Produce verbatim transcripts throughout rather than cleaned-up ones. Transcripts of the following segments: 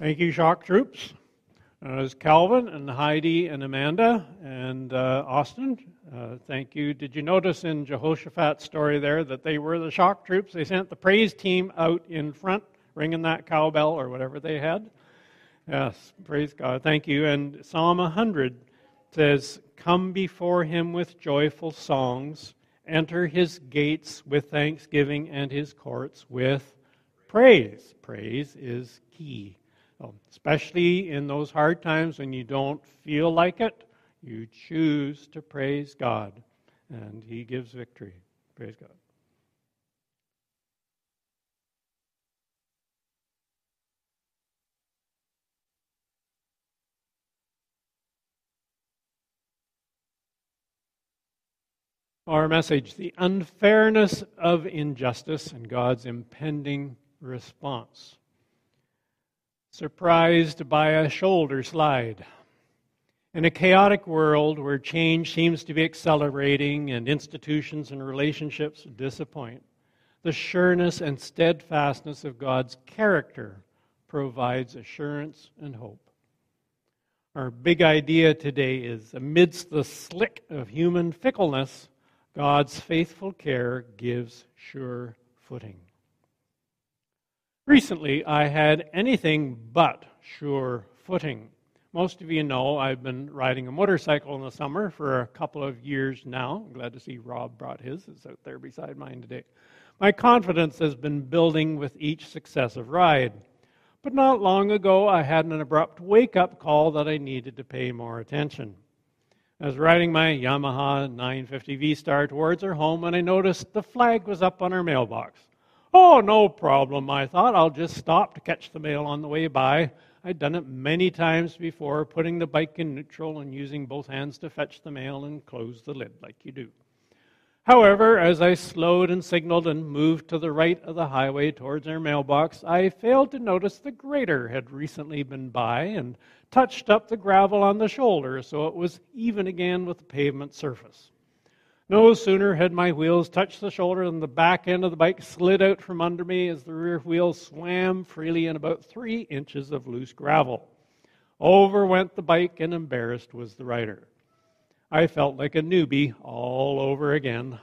Thank you, shock troops. Uh, it's Calvin and Heidi and Amanda and uh, Austin. Uh, thank you. Did you notice in Jehoshaphat's story there that they were the shock troops? They sent the praise team out in front, ringing that cowbell or whatever they had. Yes, praise God. Thank you. And Psalm one hundred says, "Come before him with joyful songs. Enter his gates with thanksgiving and his courts with praise." Praise is key. Especially in those hard times when you don't feel like it, you choose to praise God, and he gives victory. Praise God. Our message, the unfairness of injustice and God's impending response. Surprised by a shoulder slide. In a chaotic world where change seems to be accelerating and institutions and relationships disappoint, the sureness and steadfastness of God's character provides assurance and hope. Our big idea today is, amidst the slick of human fickleness, God's faithful care gives sure footing. Recently, I had anything but sure footing. Most of you know I've been riding a motorcycle in the summer for a couple of years now. I'm glad to see Rob brought his. It's out there beside mine today. My confidence has been building with each successive ride. But not long ago, I had an abrupt wake-up call that I needed to pay more attention. I was riding my Yamaha nine fifty V-Star towards her home, and I noticed the flag was up on her mailbox. Oh, no problem, I thought. I'll just stop to catch the mail on the way by. I'd done it many times before, putting the bike in neutral and using both hands to fetch the mail and close the lid like you do. However, as I slowed and signaled and moved to the right of the highway towards our mailbox, I failed to notice the grader had recently been by and touched up the gravel on the shoulder so it was even again with the pavement surface. No sooner had my wheels touched the shoulder than the back end of the bike slid out from under me as the rear wheel swam freely in about three inches of loose gravel. Over went the bike, and embarrassed was the rider. I felt like a newbie all over again.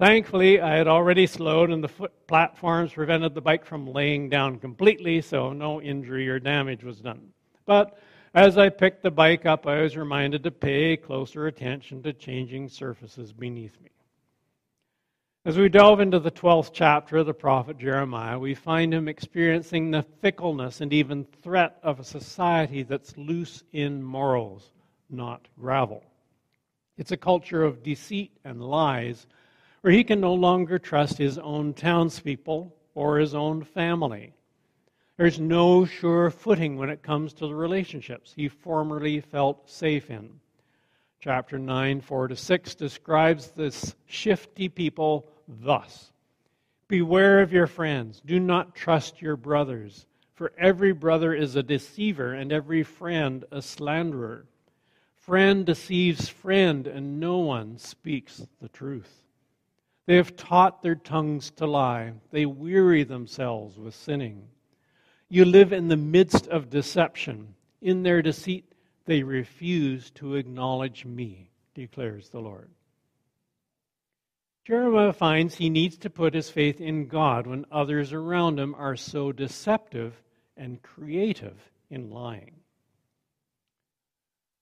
Thankfully, I had already slowed, and the foot platforms prevented the bike from laying down completely, so no injury or damage was done. But as I picked the bike up, I was reminded to pay closer attention to changing surfaces beneath me. As we delve into the twelfth chapter of the prophet Jeremiah, we find him experiencing the fickleness and even threat of a society that's loose in morals, not gravel. It's a culture of deceit and lies where he can no longer trust his own townspeople or his own family. There's no sure footing when it comes to the relationships he formerly felt safe in. Chapter nine, four to six describes this shifty people thus. "Beware of your friends. Do not trust your brothers. For every brother is a deceiver, and every friend a slanderer. Friend deceives friend, and no one speaks the truth. They have taught their tongues to lie. They weary themselves with sinning. You live in the midst of deception. In their deceit, they refuse to acknowledge me," declares the Lord. Jeremiah finds he needs to put his faith in God when others around him are so deceptive and creative in lying.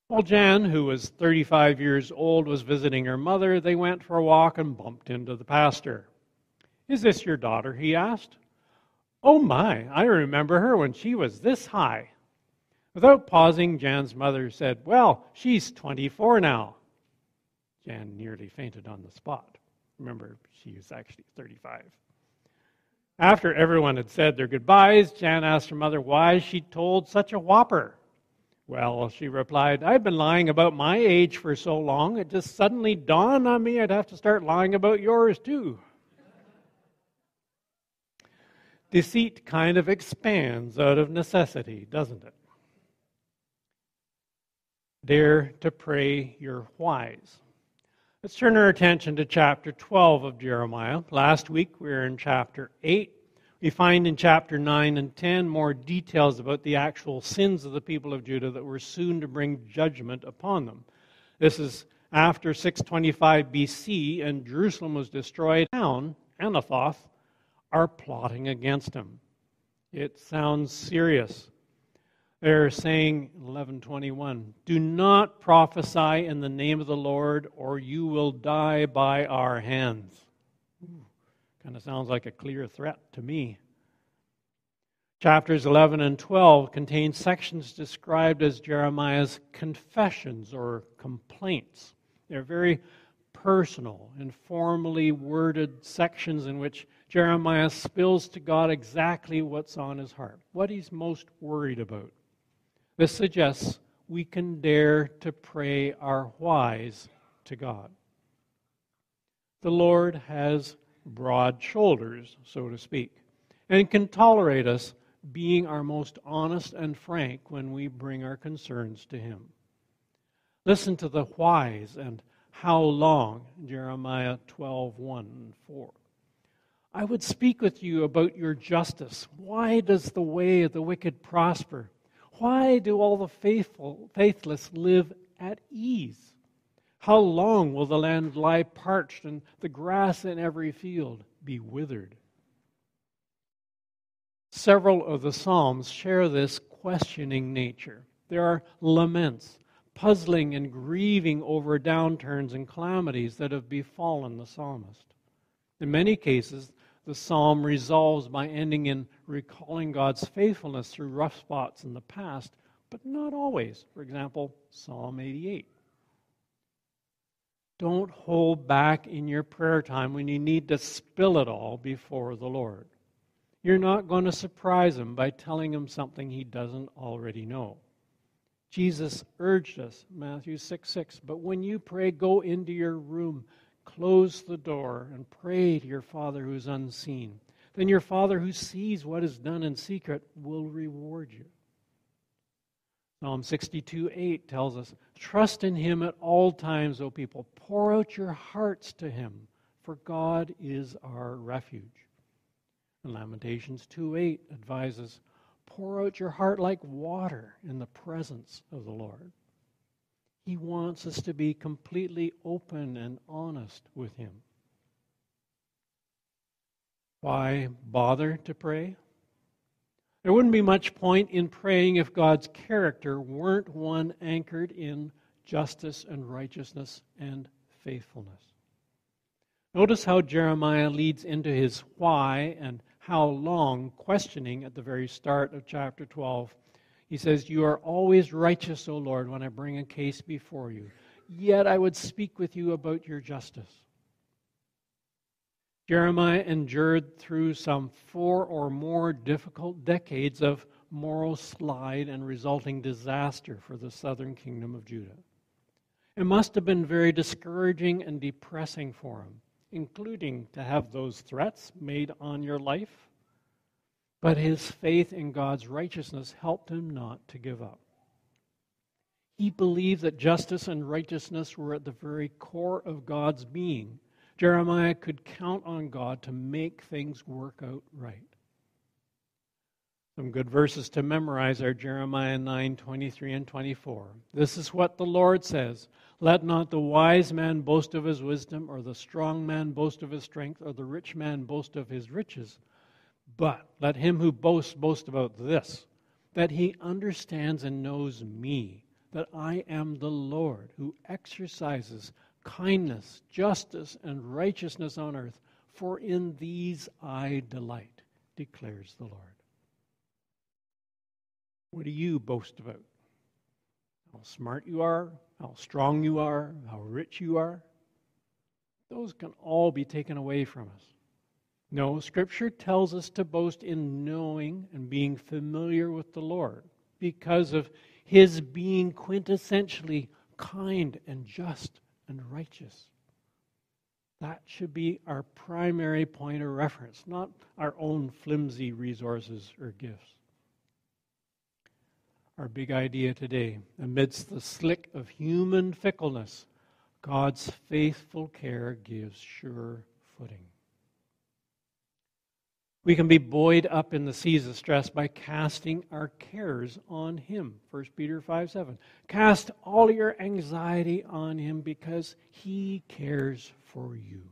While Jan, who was thirty-five years old, was visiting her mother, they went for a walk and bumped into the pastor. "Is this your daughter?" he asked. "Oh my, I remember her when she was this high." Without pausing, Jan's mother said, "Well, she's twenty-four now." Jan nearly fainted on the spot. Remember, she was actually thirty-five. After everyone had said their goodbyes, Jan asked her mother why she told such a whopper. "Well," she replied, "I've been lying about my age for so long, it just suddenly dawned on me I'd have to start lying about yours too." Deceit kind of expands out of necessity, doesn't it? Dare to pray your whys. Let's turn our attention to chapter twelve of Jeremiah. Last week we were in chapter eight. You find in chapter nine and ten more details about the actual sins of the people of Judah that were soon to bring judgment upon them. This is after six twenty-five B C and Jerusalem was destroyed. Now, Anathoth are plotting against him. It sounds serious. They're saying, eleven twenty-one, do not prophesy in the name of the Lord, or you will die by our hands. Kind of sounds like a clear threat to me. Chapters eleven and twelve contain sections described as Jeremiah's confessions or complaints. They're very personal and formally worded sections in which Jeremiah spills to God exactly what's on his heart, what he's most worried about. This suggests we can dare to pray our whys to God. The Lord has broad shoulders, so to speak, and can tolerate us being our most honest and frank when we bring our concerns to Him. Listen to the whys and how long, Jeremiah twelve, one and four. I would speak with you about your justice. Why does the way of the wicked prosper? Why do all the faithful, faithless live at ease? How long will the land lie parched and the grass in every field be withered? Several of the Psalms share this questioning nature. There are laments, puzzling and grieving over downturns and calamities that have befallen the psalmist. In many cases, the psalm resolves by ending in recalling God's faithfulness through rough spots in the past, but not always. For example, Psalm eighty-eight. Don't hold back in your prayer time when you need to spill it all before the Lord. You're not going to surprise Him by telling Him something He doesn't already know. Jesus urged us, Matthew six six, but when you pray, go into your room, close the door, and pray to your Father who is unseen. Then your Father who sees what is done in secret will reward you. Psalm sixty-two eight tells us, trust in Him at all times, O people. Pour out your hearts to Him, for God is our refuge. And Lamentations two eight advises, pour out your heart like water in the presence of the Lord. He wants us to be completely open and honest with Him. Why bother to pray? There wouldn't be much point in praying if God's character weren't one anchored in justice and righteousness and faithfulness. Notice how Jeremiah leads into his why and how long questioning at the very start of chapter twelve. He says, you are always righteous, O Lord, when I bring a case before you. Yet I would speak with you about your justice. Jeremiah endured through some four or more difficult decades of moral slide and resulting disaster for the southern kingdom of Judah. It must have been very discouraging and depressing for him, including to have those threats made on your life. But his faith in God's righteousness helped him not to give up. He believed that justice and righteousness were at the very core of God's being. Jeremiah could count on God to make things work out right. Some good verses to memorize are Jeremiah nine twenty-three and twenty-four. This is what the Lord says, let not the wise man boast of his wisdom, or the strong man boast of his strength, or the rich man boast of his riches. But let him who boasts boast about this, that he understands and knows me, that I am the Lord who exercises kindness, justice, and righteousness on earth, for in these I delight, declares the Lord. What do you boast about? How smart you are, how strong you are, how rich you are? Those can all be taken away from us. No, Scripture tells us to boast in knowing and being familiar with the Lord because of His being quintessentially kind and just and righteous. That should be our primary point of reference, not our own flimsy resources or gifts. Our big idea today, amidst the slick of human fickleness, God's faithful care gives sure footing. We can be buoyed up in the seas of stress by casting our cares on Him. First Peter five seven. Cast all your anxiety on Him because He cares for you.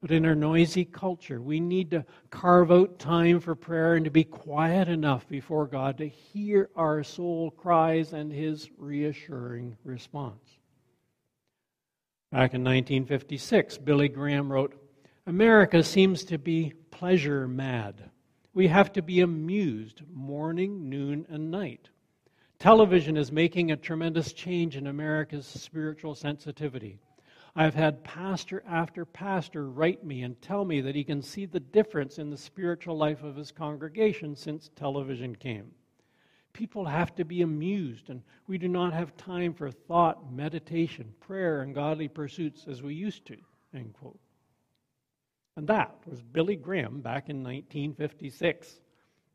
But in our noisy culture, we need to carve out time for prayer and to be quiet enough before God to hear our soul cries and His reassuring response. Back in nineteen fifty-six, Billy Graham wrote, America seems to be pleasure mad. We have to be amused morning, noon, and night. Television is making a tremendous change in America's spiritual sensitivity. I've had pastor after pastor write me and tell me that he can see the difference in the spiritual life of his congregation since television came. People have to be amused, and we do not have time for thought, meditation, prayer, and godly pursuits as we used to, end quote. And that was Billy Graham back in nineteen fifty-six.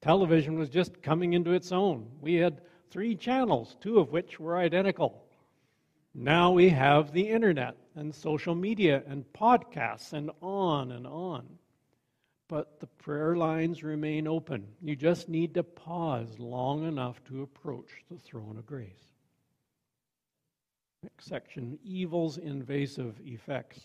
Television was just coming into its own. We had three channels, two of which were identical. Now we have the internet and social media and podcasts and on and on. But the prayer lines remain open. You just need to pause long enough to approach the throne of grace. Next section, evil's invasive effects.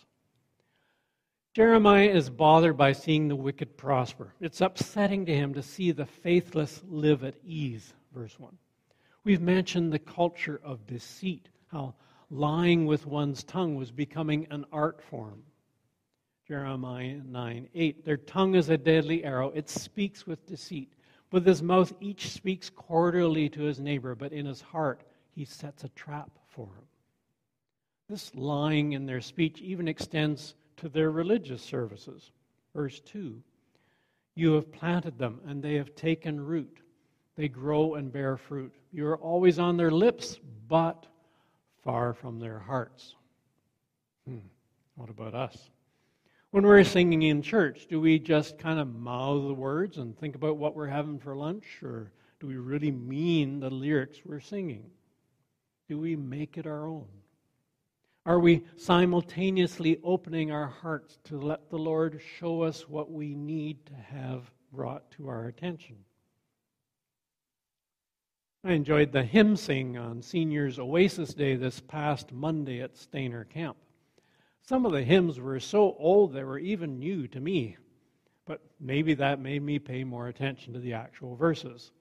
Jeremiah is bothered by seeing the wicked prosper. It's upsetting to him to see the faithless live at ease, verse one. We've mentioned the culture of deceit, how lying with one's tongue was becoming an art form. Jeremiah nine eight, their tongue is a deadly arrow, it speaks with deceit. With his mouth each speaks cordially to his neighbor, but in his heart he sets a trap for him. This lying in their speech even extends to their religious services. Verse two, you have planted them and they have taken root. They grow and bear fruit. You are always on their lips, but far from their hearts. Hmm, what about us? When we're singing in church, do we just kind of mouth the words and think about what we're having for lunch, or do we really mean the lyrics we're singing? Do we make it our own? Are we simultaneously opening our hearts to let the Lord show us what we need to have brought to our attention? I enjoyed the hymn sing on Seniors Oasis Day this past Monday at Stainer Camp. Some of the hymns were so old they were even new to me, but maybe that made me pay more attention to the actual verses.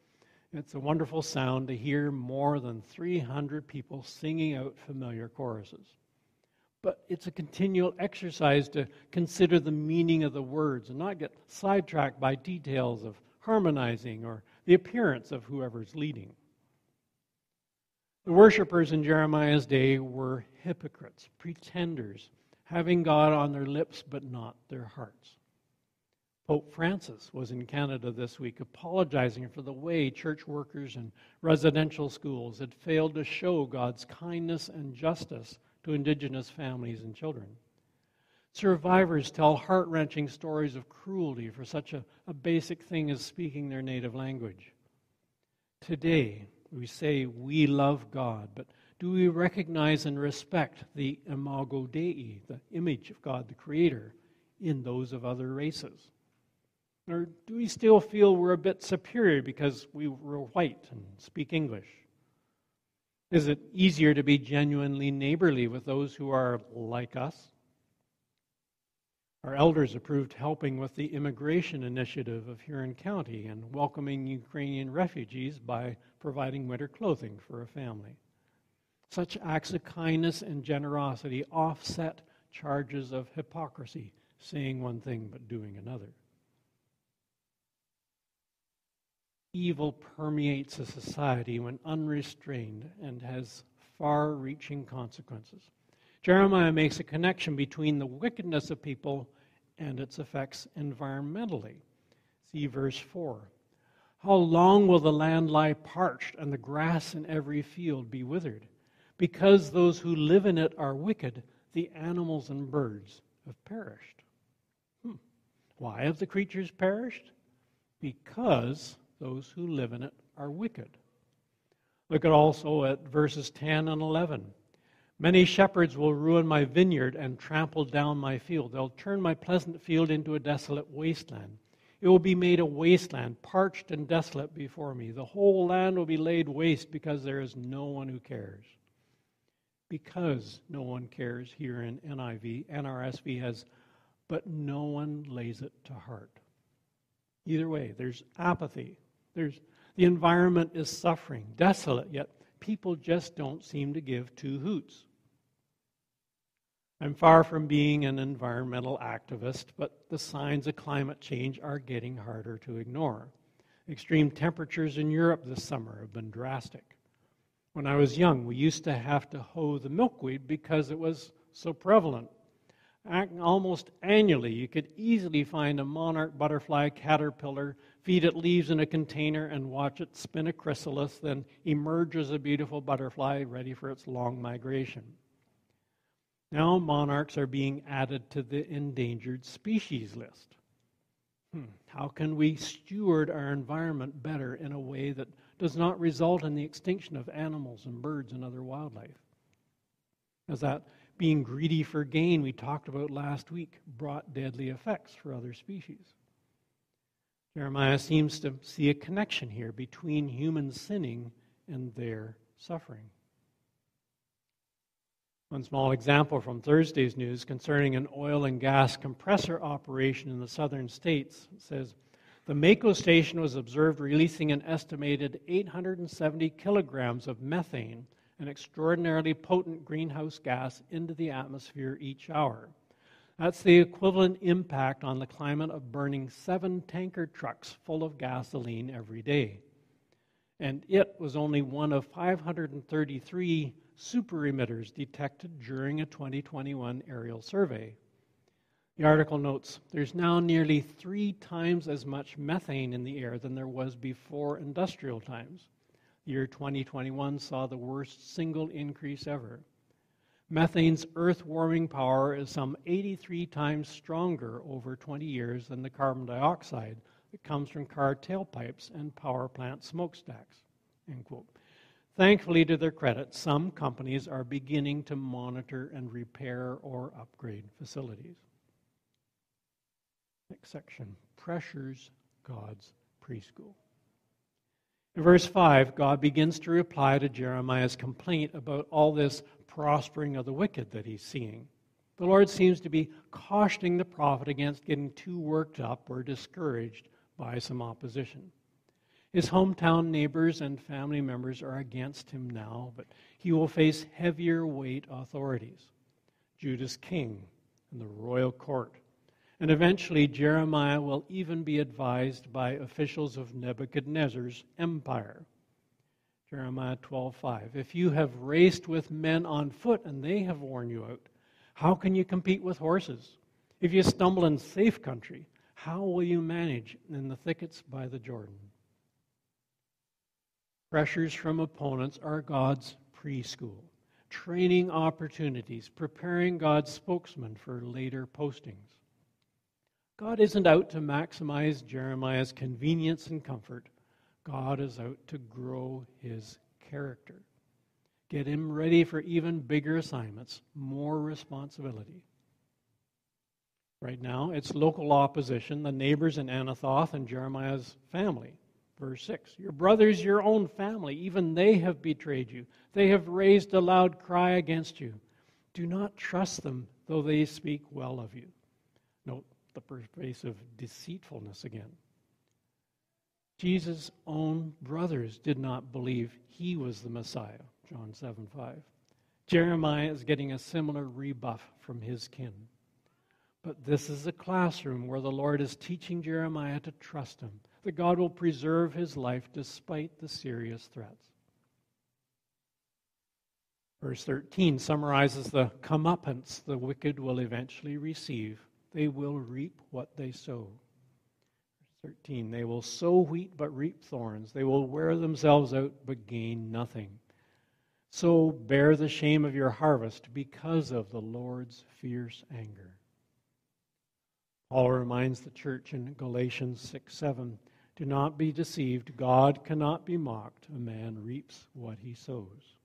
It's a wonderful sound to hear more than three hundred people singing out familiar choruses. But it's a continual exercise to consider the meaning of the words and not get sidetracked by details of harmonizing or the appearance of whoever's leading. The worshipers in Jeremiah's day were hypocrites, pretenders, having God on their lips but not their hearts. Pope Francis was in Canada this week apologizing for the way church workers and residential schools had failed to show God's kindness and justice to Indigenous families and children. Survivors tell heart-wrenching stories of cruelty for such a, a basic thing as speaking their native language. Today, we say we love God, but do we recognize and respect the imago Dei, the image of God the Creator, in those of other races? Or do we still feel we're a bit superior because we were white and speak English? Is it easier to be genuinely neighborly with those who are like us? Our elders approved helping with the immigration initiative of Huron County and welcoming Ukrainian refugees by providing winter clothing for a family. Such acts of kindness and generosity offset charges of hypocrisy, saying one thing but doing another. Evil permeates a society when unrestrained and has far-reaching consequences. Jeremiah makes a connection between the wickedness of people and its effects environmentally. See verse four. How long will the land lie parched and the grass in every field be withered? Because those who live in it are wicked, the animals and birds have perished. Hmm. Why have the creatures perished? Because those who live in it are wicked. Look at also at verses ten and eleven. Many shepherds will ruin my vineyard and trample down my field. They'll turn my pleasant field into a desolate wasteland. It will be made a wasteland, parched and desolate before me. The whole land will be laid waste because there is no one who cares. Because no one cares here in N I V, N R S V has, but no one lays it to heart. Either way, there's apathy. There's the environment is suffering, desolate, yet people just don't seem to give two hoots. I'm far from being an environmental activist, but the signs of climate change are getting harder to ignore. Extreme temperatures in Europe this summer have been drastic. When I was young, we used to have to hoe the milkweed because it was so prevalent. Almost annually, you could easily find a monarch butterfly caterpillar, feed it leaves in a container and watch it spin a chrysalis, then emerge as a beautiful butterfly ready for its long migration. Now monarchs are being added to the endangered species list. Hmm. How can we steward our environment better in a way that does not result in the extinction of animals and birds and other wildlife? As that being greedy for gain we talked about last week brought deadly effects for other species. Jeremiah seems to see a connection here between human sinning and their suffering. One small example from Thursday's news concerning an oil and gas compressor operation in the southern states. It says, the Mako station was observed releasing an estimated eight hundred seventy kilograms of methane, an extraordinarily potent greenhouse gas, into the atmosphere each hour. That's the equivalent impact on the climate of burning seven tanker trucks full of gasoline every day. And it was only one of five hundred thirty-three super emitters detected during a twenty twenty-one aerial survey. The article notes, there's now nearly three times as much methane in the air than there was before industrial times. The year twenty twenty-one saw the worst single increase ever. Methane's earth-warming power is some eighty-three times stronger over twenty years than the carbon dioxide that comes from car tailpipes and power plant smokestacks, end quote. Thankfully, to their credit, some companies are beginning to monitor and repair or upgrade facilities. Next section, pressures God's preschool. In verse five, God begins to reply to Jeremiah's complaint about all this prospering of the wicked that he's seeing. The Lord seems to be cautioning the prophet against getting too worked up or discouraged by some opposition. His hometown neighbors and family members are against him now, but he will face heavier weight authorities, Judah's king and the royal court. And eventually Jeremiah will even be advised by officials of Nebuchadnezzar's empire. Jeremiah twelve five, if you have raced with men on foot and they have worn you out, how can you compete with horses? If you stumble in safe country, how will you manage in the thickets by the Jordan? Pressures from opponents are God's preschool, training opportunities, preparing God's spokesman for later postings. God isn't out to maximize Jeremiah's convenience and comfort. God is out to grow his character. Get him ready for even bigger assignments, more responsibility. Right now, it's local opposition, the neighbors in Anathoth and Jeremiah's family. Verse six, your brothers, your own family, even they have betrayed you. They have raised a loud cry against you. Do not trust them, though they speak well of you. Note the pervasive deceitfulness again. Jesus' own brothers did not believe he was the Messiah, John seven five. Jeremiah is getting a similar rebuff from his kin. But this is a classroom where the Lord is teaching Jeremiah to trust him, that God will preserve his life despite the serious threats. Verse thirteen summarizes the comeuppance the wicked will eventually receive. They will reap what they sow. Verse thirteen, they will sow wheat but reap thorns. They will wear themselves out but gain nothing. So bear the shame of your harvest because of the Lord's fierce anger. Paul reminds the church in Galatians six seven, do not be deceived. God cannot be mocked. A man reaps what he sows.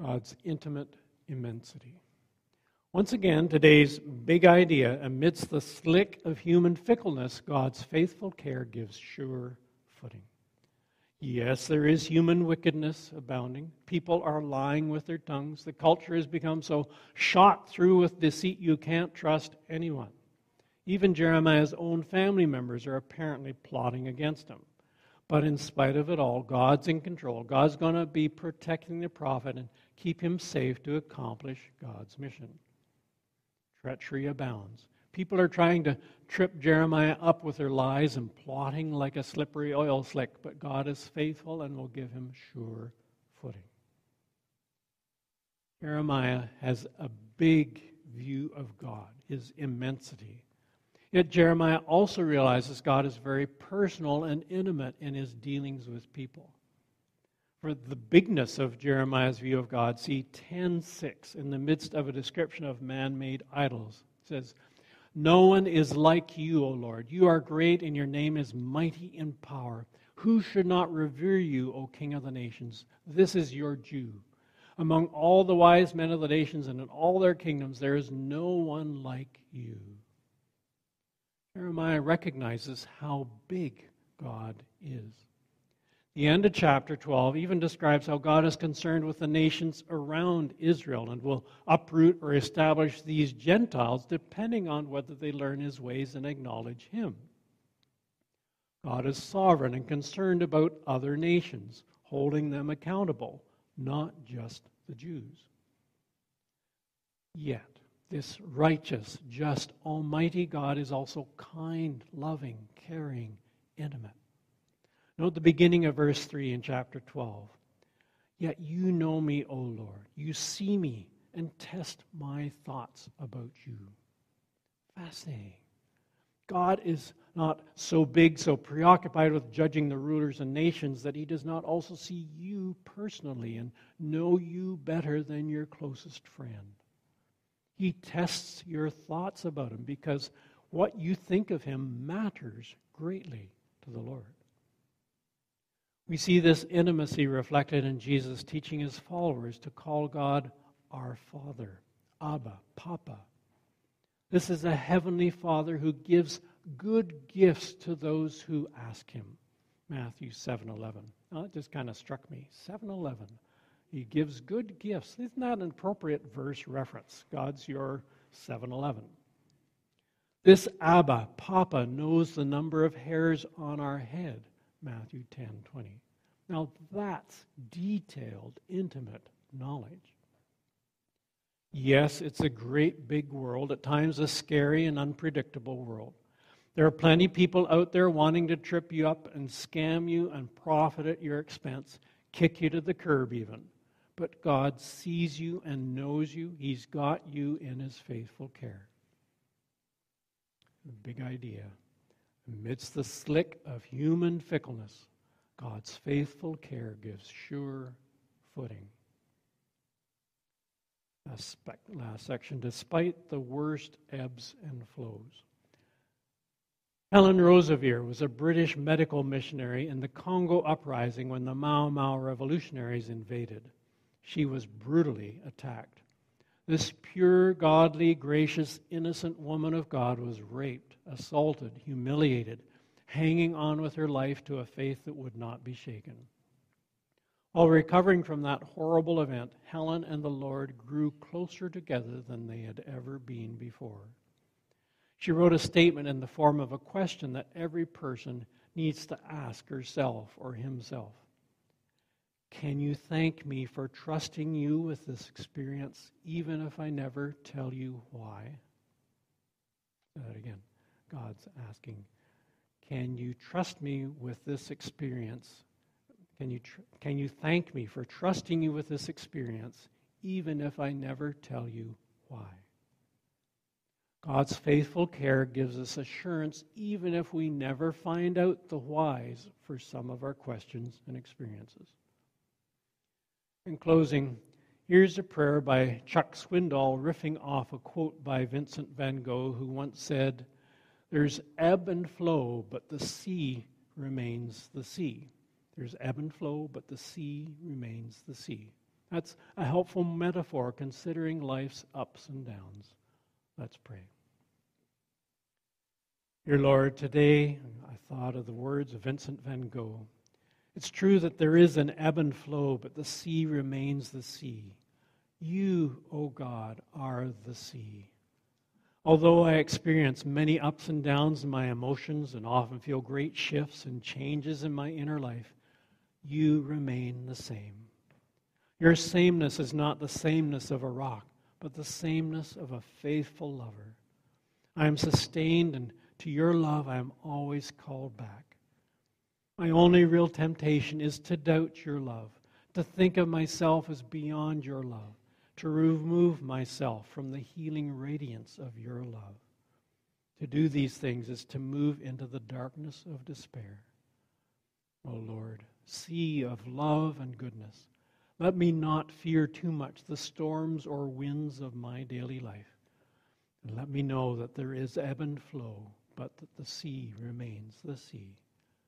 God's intimate immensity. Once again, today's big idea, amidst the slick of human fickleness, God's faithful care gives sure footing. Yes, there is human wickedness abounding. People are lying with their tongues. The culture has become so shot through with deceit you can't trust anyone. Even Jeremiah's own family members are apparently plotting against him. But in spite of it all, God's in control. God's going to be protecting the prophet and keep him safe to accomplish God's mission. Treachery abounds. People are trying to trip Jeremiah up with their lies and plotting like a slippery oil slick, but God is faithful and will give him sure footing. Jeremiah has a big view of God, his immensity. Yet Jeremiah also realizes God is very personal and intimate in his dealings with people. For the bigness of Jeremiah's view of God, see ten six, in the midst of a description of man-made idols. It says, "No one is like you, O Lord. You are great, and your name is mighty in power. Who should not revere you, O King of the nations? This is your due. Among all the wise men of the nations and in all their kingdoms, there is no one like you." Jeremiah recognizes how big God is. The end of chapter twelve even describes how God is concerned with the nations around Israel and will uproot or establish these Gentiles depending on whether they learn his ways and acknowledge him. God is sovereign and concerned about other nations, holding them accountable, not just the Jews. Yet, this righteous, just, almighty God is also kind, loving, caring, intimate. Note the beginning of verse three in chapter twelve. "Yet you know me, O Lord. You see me and test my thoughts about you." Fascinating. God is not so big, so preoccupied with judging the rulers and nations that he does not also see you personally and know you better than your closest friend. He tests your thoughts about him because what you think of him matters greatly to the Lord. We see this intimacy reflected in Jesus teaching his followers to call God our Father, Abba, Papa. This is a heavenly Father who gives good gifts to those who ask him. Matthew seven eleven. Now, that just kind of struck me. seven eleven. He gives good gifts. Isn't that an appropriate verse reference? God's your seven eleven. This Abba, Papa, knows the number of hairs on our head. Matthew ten twenty. Now that's detailed, intimate knowledge. Yes, it's a great big world, at times a scary and unpredictable world. There are plenty of people out there wanting to trip you up and scam you and profit at your expense, kick you to the curb even. But God sees you and knows you. He's got you in his faithful care. Big idea. Amidst the slick of human fickleness, God's faithful care gives sure footing. Last section, despite the worst ebbs and flows. Helen Roseveare was a British medical missionary in the Congo uprising when the Mau Mau revolutionaries invaded. She was brutally attacked. This pure, godly, gracious, innocent woman of God was raped, assaulted, humiliated, hanging on with her life to a faith that would not be shaken. While recovering from that horrible event, Helen and the Lord grew closer together than they had ever been before. She wrote a statement in the form of a question that every person needs to ask herself or himself. Can you thank me for trusting you with this experience, even if I never tell you why? Uh, again, God's asking, can you trust me with this experience? Can you tr- can you thank me for trusting you with this experience, even if I never tell you why? God's faithful care gives us assurance, even if we never find out the whys for some of our questions and experiences. In closing, here's a prayer by Chuck Swindoll riffing off a quote by Vincent Van Gogh, who once said, "There's ebb and flow, but the sea remains the sea. There's ebb and flow, but the sea remains the sea." That's a helpful metaphor considering life's ups and downs. Let's pray. Dear Lord, today I thought of the words of Vincent Van Gogh. It's true that there is an ebb and flow, but the sea remains the sea. You, O God, are the sea. Although I experience many ups and downs in my emotions and often feel great shifts and changes in my inner life, you remain the same. Your sameness is not the sameness of a rock, but the sameness of a faithful lover. I am sustained, and to your love I am always called back. My only real temptation is to doubt your love, to think of myself as beyond your love, to remove myself from the healing radiance of your love. To do these things is to move into the darkness of despair. O Lord, sea of love and goodness, let me not fear too much the storms or winds of my daily life. And let me know that there is ebb and flow, but that the sea remains the sea.